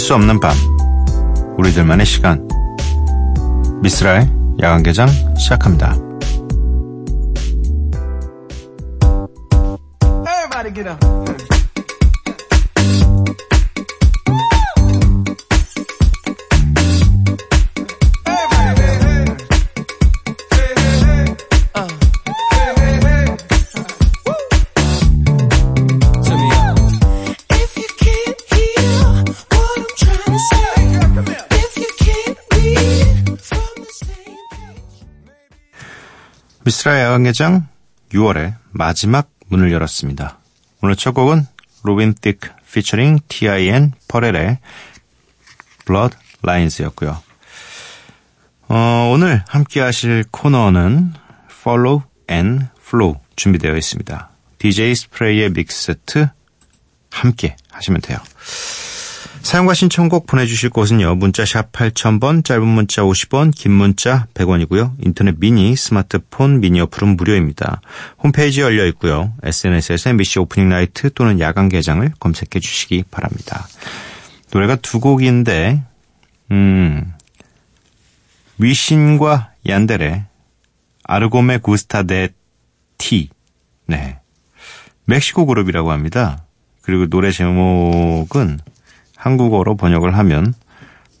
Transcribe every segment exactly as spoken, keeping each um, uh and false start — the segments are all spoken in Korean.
수 없는 밤, 우리들만의 시간. 미쓰라의 야간개장 시작합니다. Everybody get up. 미쓰라 야간개장 유월의 마지막 문을 열었습니다. 오늘 첫 곡은 로빈 틱 피처링 티 아이 엔 퍼렐의 Blood Lines였고요. 어, 오늘 함께 하실 코너는 Follow and Flow 준비되어 있습니다. 디제이 스프레이의 믹스 세트 함께 하시면 돼요. 사용과 신청곡 보내주실 곳은요. 문자 샵 팔천 번, 짧은 문자 오십 원, 긴 문자 백 원이고요. 인터넷 미니, 스마트폰 미니 어플은 무료입니다. 홈페이지 열려 있고요. 에스엔에스에서 엠비씨 오프닝 나이트 또는 야간 개장을 검색해 주시기 바랍니다. 노래가 두 곡인데 음, 위신과 얀델의 아르고메 구스타 데 티. 네, 멕시코 그룹이라고 합니다. 그리고 노래 제목은 한국어로 번역을 하면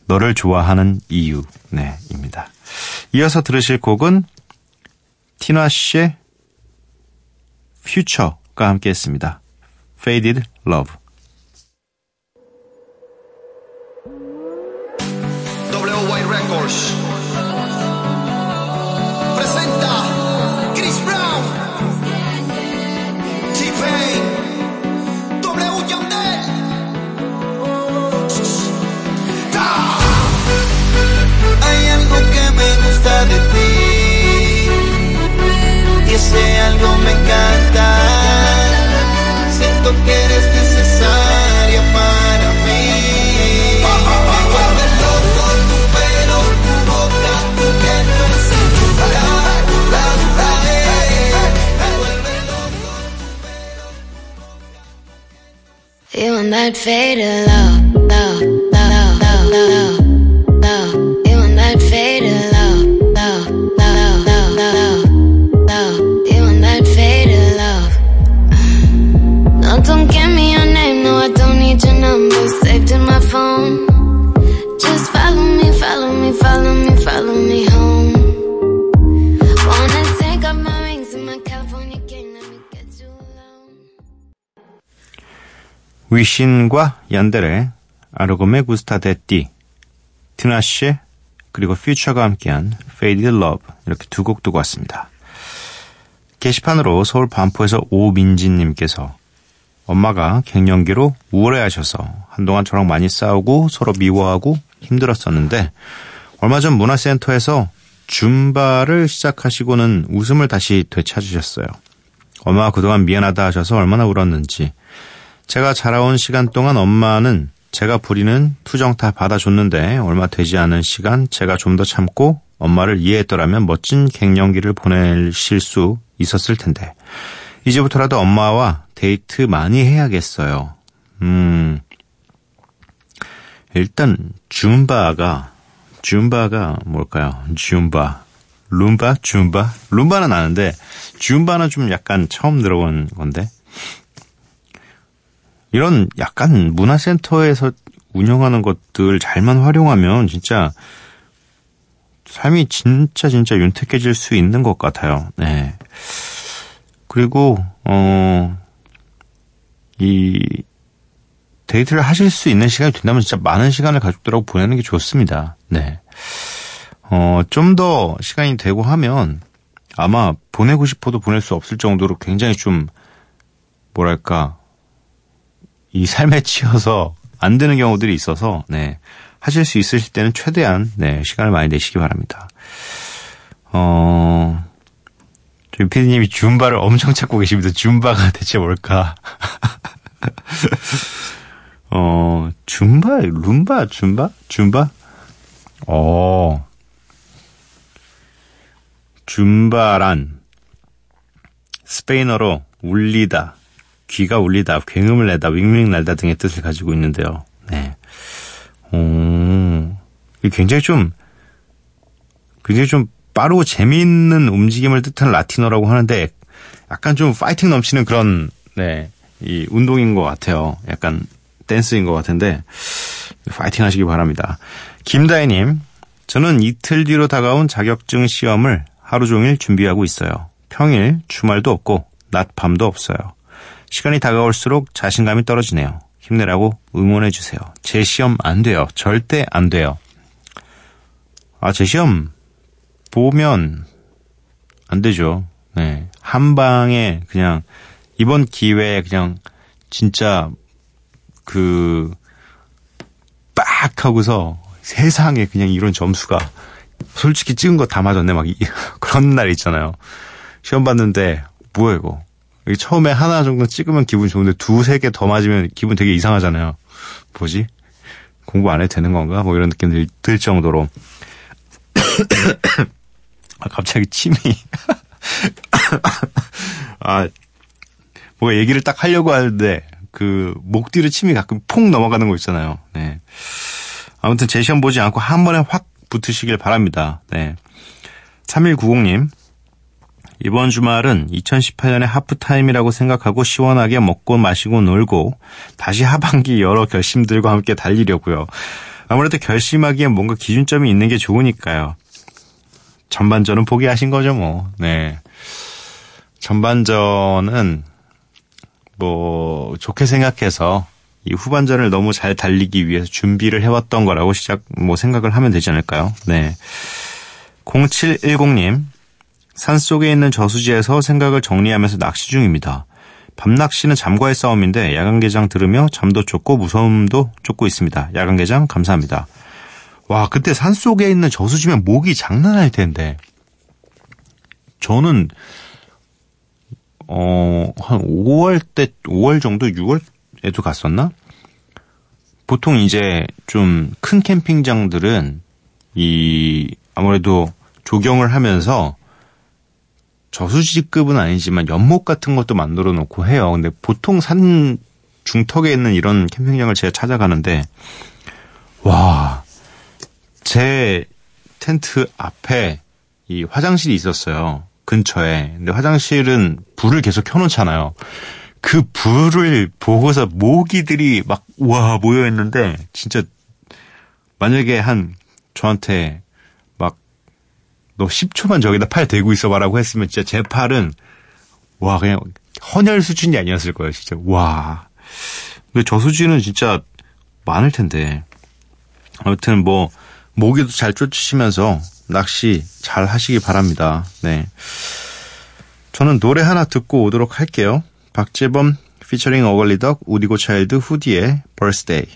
너를 좋아하는 이유, 네, 입니다. 이어서 들으실 곡은 티나 씨의 퓨처가 함께 했습니다. Faded Love. 더블유 와이 Records presenta Chris Brown, T-Pain, 더블유 Yandel. Hay algo que me gusta de ti, y ese algo me encanta. Siento que eres necesaria para mí. Me vuelve loco tu pelo, tu boca, tu piel, cintura, la, la, me vuelve loco tu pelo, tu boca, tu piel. You want that faded love, love, love, love, love, love. 위신과 얀델의 아르고메 구스타 데띠, 티나씨 그리고 퓨처가 함께한 Faded Love, 이렇게 두 곡 두고 왔습니다. 게시판으로 서울 반포에서 오민진님께서 엄마가 갱년기로 우울해하셔서 한동안 저랑 많이 싸우고 서로 미워하고 힘들었었는데 얼마 전 문화센터에서 줌바를 시작하시고는 웃음을 다시 되찾으셨어요. 엄마가 그동안 미안하다 하셔서 얼마나 울었는지. 제가 자라온 시간 동안 엄마는 제가 부리는 투정 다 받아줬는데 얼마 되지 않은 시간 제가 좀 더 참고 엄마를 이해했더라면 멋진 갱년기를 보내실 수 있었을 텐데 이제부터라도 엄마와 데이트 많이 해야겠어요. 음, 일단 줌바가 줌바가 뭘까요? 줌바, 룸바, 줌바, 룸바는 아는데 줌바는 좀 약간 처음 들어본 건데. 이런 약간 문화센터에서 운영하는 것들 잘만 활용하면 진짜 삶이 진짜 진짜 윤택해질 수 있는 것 같아요. 네. 그리고 어, 이 데이트를 하실 수 있는 시간이 된다면 진짜 많은 시간을 가족들하고 보내는 게 좋습니다. 네. 어, 좀 더 시간이 되고 하면 아마 보내고 싶어도 보낼 수 없을 정도로 굉장히 좀 뭐랄까 이 삶에 치여서 안 되는 경우들이 있어서, 네. 하실 수 있으실 때는 최대한, 네, 시간을 많이 내시기 바랍니다. 어, 저희 피디님이 줌바를 엄청 찾고 계십니다. 줌바가 대체 뭘까? 어, 줌바, 룸바, 줌바? 줌바? 어, 줌바란 스페인어로 울리다. 귀가 울리다, 굉음을 내다, 윙윙 날다 등의 뜻을 가지고 있는데요. 네. 오, 굉장히 좀, 굉장히 좀 빠르고 재미있는 움직임을 뜻하는 라틴어라고 하는데, 약간 좀 파이팅 넘치는 그런, 네, 이 운동인 것 같아요. 약간 댄스인 것 같은데, 파이팅 하시기 바랍니다. 김다혜님, 저는 이틀 뒤로 다가온 자격증 시험을 하루 종일 준비하고 있어요. 평일, 주말도 없고, 낮밤도 없어요. 시간이 다가올수록 자신감이 떨어지네요. 힘내라고 응원해주세요. 제 시험 안 돼요. 절대 안 돼요. 아, 제 시험 보면 안 되죠. 네. 한 방에 그냥 이번 기회에 그냥 진짜 그 빡 하고서 세상에 그냥 이런 점수가 솔직히 찍은 거 다 맞았네. 막 이, 그런 날 있잖아요. 시험 봤는데 뭐야 이거. 처음에 하나 정도 찍으면 기분 좋은데 두세 개 더 맞으면 기분 되게 이상하잖아요. 뭐지? 공부 안 해도 되는 건가? 뭐 이런 느낌이 들 정도로. 아, 갑자기 침이. 아, 뭔가 얘기를 딱 하려고 하는데 그 목 뒤로 침이 가끔 폭 넘어가는 거 있잖아요. 네. 아무튼 제 시험 보지 않고 한 번에 확 붙으시길 바랍니다. 네. 삼일구공님. 이번 주말은 이천십팔 년의 하프타임이라고 생각하고 시원하게 먹고 마시고 놀고 다시 하반기 여러 결심들과 함께 달리려고요. 아무래도 결심하기에 뭔가 기준점이 있는 게 좋으니까요. 전반전은 포기하신 거죠 뭐. 네. 전반전은 뭐 좋게 생각해서 이 후반전을 너무 잘 달리기 위해서 준비를 해왔던 거라고 시작 뭐 생각을 하면 되지 않을까요? 네. 공칠일공님. 산속에 있는 저수지에서 생각을 정리하면서 낚시 중입니다. 밤낚시는 잠과의 싸움인데 야간개장 들으며 잠도 쫓고 무서움도 쫓고 있습니다. 야간개장 감사합니다. 와, 그때 산속에 있는 저수지면 목이 장난 아닐 텐데. 저는 어, 한 오월 때, 오월 정도, 유월에도 갔었나? 보통 이제 좀 큰 캠핑장들은 이 아무래도 조경을 하면서 저수지급은 아니지만 연못 같은 것도 만들어 놓고 해요. 근데 보통 산 중턱에 있는 이런 캠핑장을 제가 찾아가는데, 와, 제 텐트 앞에 이 화장실이 있었어요. 근처에. 근데 화장실은 불을 계속 켜놓잖아요. 그 불을 보고서 모기들이 막, 와, 모여있는데, 진짜, 만약에 한, 저한테, 너 십 초만 저기다 팔 대고 있어봐라고 했으면 진짜 제 팔은 와 그냥 헌혈 수준이 아니었을 거예요. 진짜 와. 근데 저수지는 진짜 많을 텐데. 아무튼 뭐 모기도 잘 쫓으시면서 낚시 잘 하시기 바랍니다. 네. 저는 노래 하나 듣고 오도록 할게요. 박재범 피처링 어글리 덕 우디고 차일드 후디의 Birthday.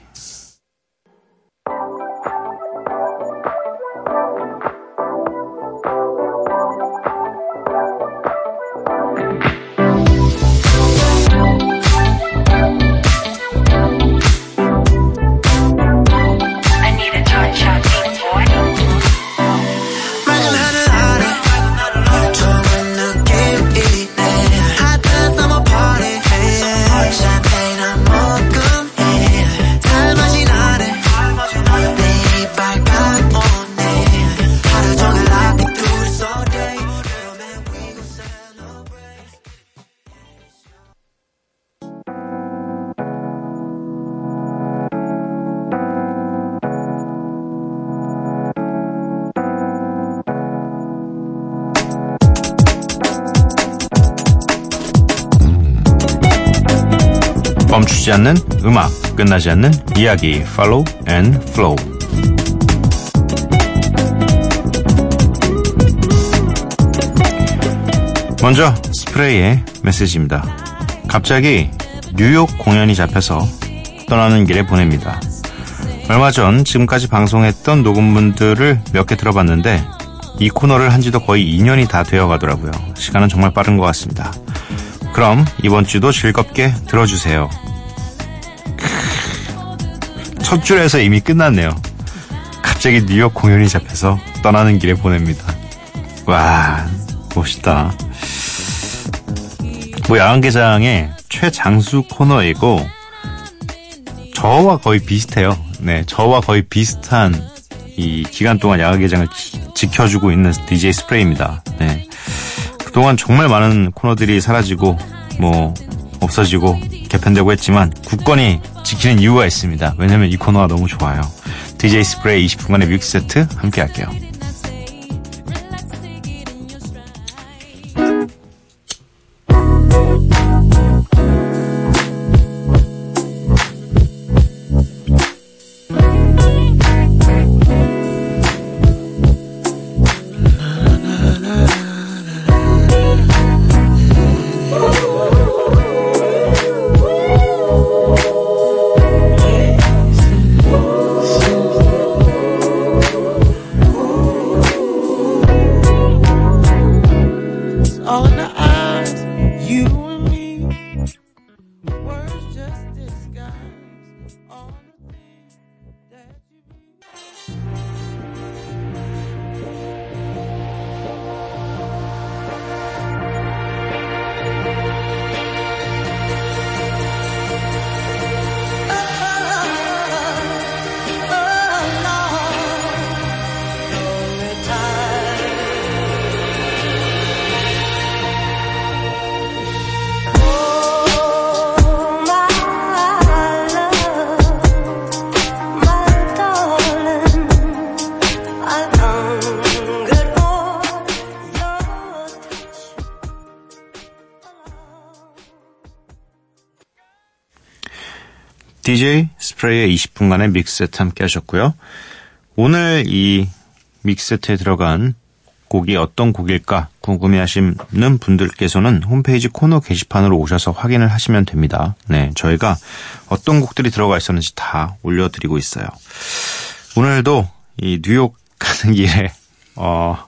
멈추지 않는 음악, 끝나지 않는 이야기, Follow and Flow. 먼저 스프레이의 메시지입니다. 갑자기 뉴욕 공연이 잡혀서 떠나는 길에 보냅니다. 얼마 전 지금까지 방송했던 녹음분들을 몇 개 들어봤는데 이 코너를 한 지도 거의 이 년이 다 되어가더라고요. 시간은 정말 빠른 것 같습니다. 그럼 이번 주도 즐겁게 들어주세요. 첫 줄에서 이미 끝났네요. 갑자기 뉴욕 공연이 잡혀서 떠나는 길에 보냅니다. 와, 멋있다. 뭐 야간개장의 최장수 코너이고 저와 거의 비슷해요. 네, 저와 거의 비슷한 이 기간 동안 야외 개장을 기, 지켜주고 있는 디제이 스프레이입니다. 네, 그동안 정말 많은 코너들이 사라지고 뭐 없어지고 개편되고 했지만 굳건히 지키는 이유가 있습니다. 왜냐면 이 코너가 너무 좋아요. 디제이 스프레이 이십 분간의 뮤직 세트 함께 할게요. 디제이 스프레이의 이십 분간의 믹스세트 함께 하셨고요. 오늘 이 믹스세트에 들어간 곡이 어떤 곡일까 궁금해하시는 분들께서는 홈페이지 코너 게시판으로 오셔서 확인을 하시면 됩니다. 네, 저희가 어떤 곡들이 들어가 있었는지 다 올려드리고 있어요. 오늘도 이 뉴욕 가는 길에 어,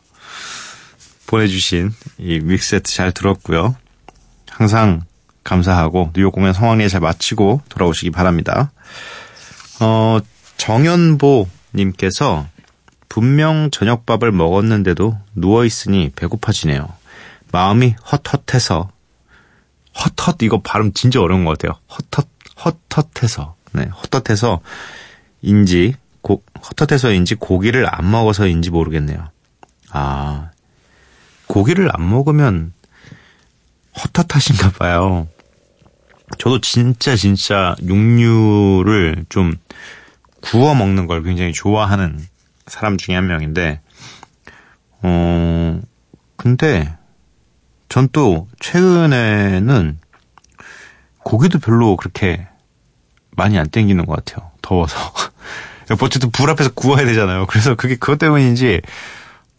보내주신 이 믹스세트 잘 들었고요. 항상 감사하고 뉴욕 공연 성황리에 잘 마치고 돌아오시기 바랍니다. 어, 정연보 님께서 분명 저녁밥을 먹었는데도 누워있으니 배고파지네요. 마음이 헛헛해서 헛헛 이거 발음 진짜 어려운 것 같아요. 헛헛 헛헛해서 네 헛헛해서인지 고, 헛헛해서인지 고기를 안 먹어서인지 모르겠네요. 아 고기를 안 먹으면 헛헛하신가 봐요. 저도 진짜 진짜 육류를 좀 구워 먹는 걸 굉장히 좋아하는 사람 중에 한 명인데 어 근데 전 또 최근에는 고기도 별로 그렇게 많이 안 땡기는 것 같아요. 더워서. 어쨌든 불 앞에서 구워야 되잖아요. 그래서 그게 그것 때문인지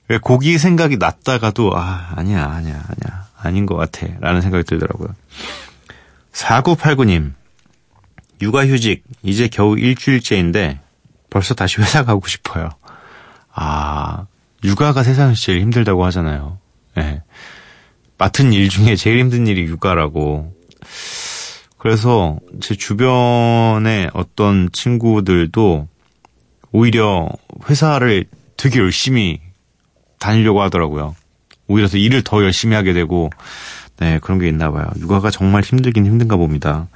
왜 고기 생각이 났다가도 아 아니야 아니야 아니야 아닌 것 같아 라는 생각이 들더라고요. 사구팔구 님 육아휴직 이제 겨우 일주일째인데 벌써 다시 회사 가고 싶어요. 아 육아가 세상에서 제일 힘들다고 하잖아요. 네. 맡은 일 중에 제일 힘든 일이 육아라고. 그래서 제 주변에 어떤 친구들도 오히려 회사를 되게 열심히 다니려고 하더라고요. 오히려 더 일을 더 열심히 하게 되고 네 그런 게 있나 봐요. 육아가 정말 힘들긴 힘든가 봅니다.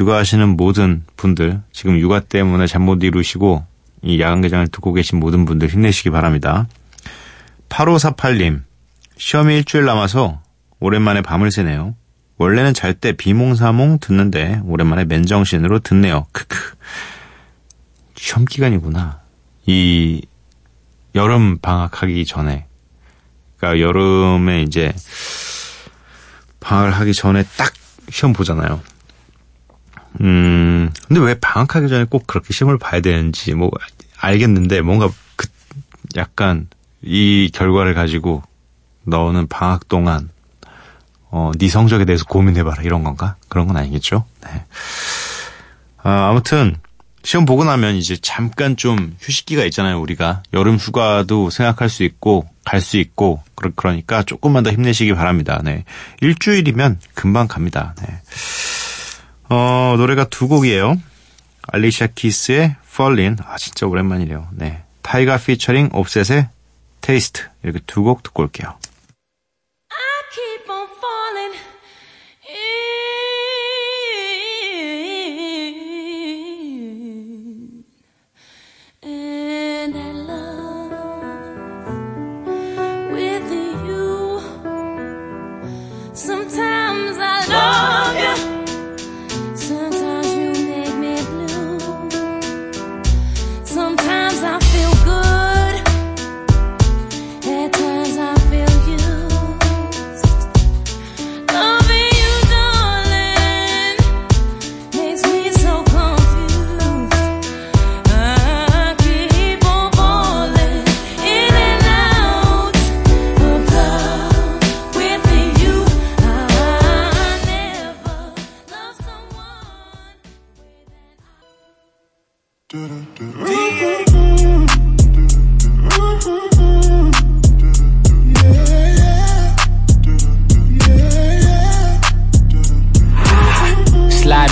육아하시는 모든 분들 지금 육아 때문에 잠 못 이루시고 이 야간개장을 듣고 계신 모든 분들 힘내시기 바랍니다. 팔오사팔 님 시험이 일주일 남아서 오랜만에 밤을 새네요. 원래는 잘 때 비몽사몽 듣는데 오랜만에 맨정신으로 듣네요. 크크 시험 기간이구나. 이 여름 방학하기 전에 그러니까 여름에 이제 방학을 하기 전에 딱 시험 보잖아요. 음 근데 왜 방학하기 전에 꼭 그렇게 시험을 봐야 되는지 뭐 알겠는데 뭔가 그 약간 이 결과를 가지고 너는 방학 동안 어 네 성적에 대해서 고민해봐라 이런 건가? 그런 건 아니겠죠? 네. 아, 아무튼. 시험 보고 나면 이제 잠깐 좀 휴식기가 있잖아요, 우리가. 여름 휴가도 생각할 수 있고, 갈 수 있고, 그러니까 조금만 더 힘내시기 바랍니다. 네. 일주일이면 금방 갑니다. 네. 어, 노래가 두 곡이에요. 알리샤 키스의 Fallin. 아, 진짜 오랜만이래요. 네. 타이거 피처링 옵셋의 Taste. 이렇게 두 곡 듣고 올게요. Slide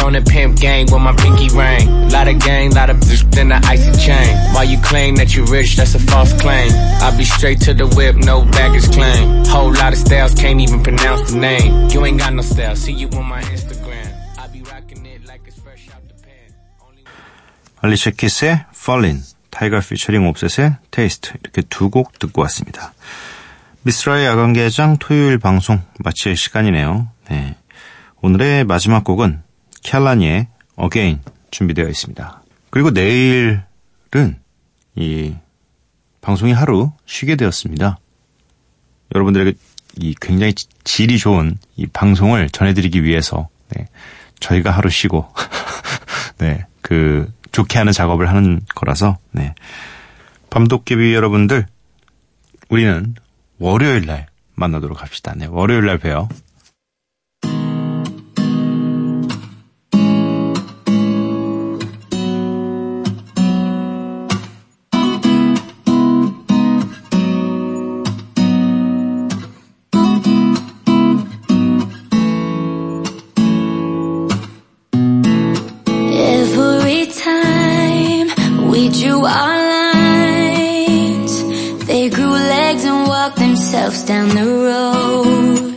on the pimp gang with my pinky ring. Lot of gang, lot of bitch, then the icy chain. While you claim that you rich, that's a false claim. I be straight to the whip, no baggage claim. Whole lot of styles, can't even pronounce the name. You ain't got no style, see you on my Instagram. I be rocking it like it's fresh out the pan. Only... 알리샤 키스의 Fallin, 타이거 피처링 옵셋의 Taste, 이렇게 두 곡 듣고 왔습니다. 미스라의 야간개장 토요일 방송 마칠 시간이네요. 네. 오늘의 마지막 곡은 켈라니의 Again 준비되어 있습니다. 그리고 내일은 이 방송이 하루 쉬게 되었습니다. 여러분들에게 이 굉장히 질이 좋은 이 방송을 전해드리기 위해서 네, 저희가 하루 쉬고 네, 그 좋게 하는 작업을 하는 거라서 네, 밤도깨비 여러분들 우리는 월요일 날 만나도록 합시다. 네, 월요일 날 봬요. Down the road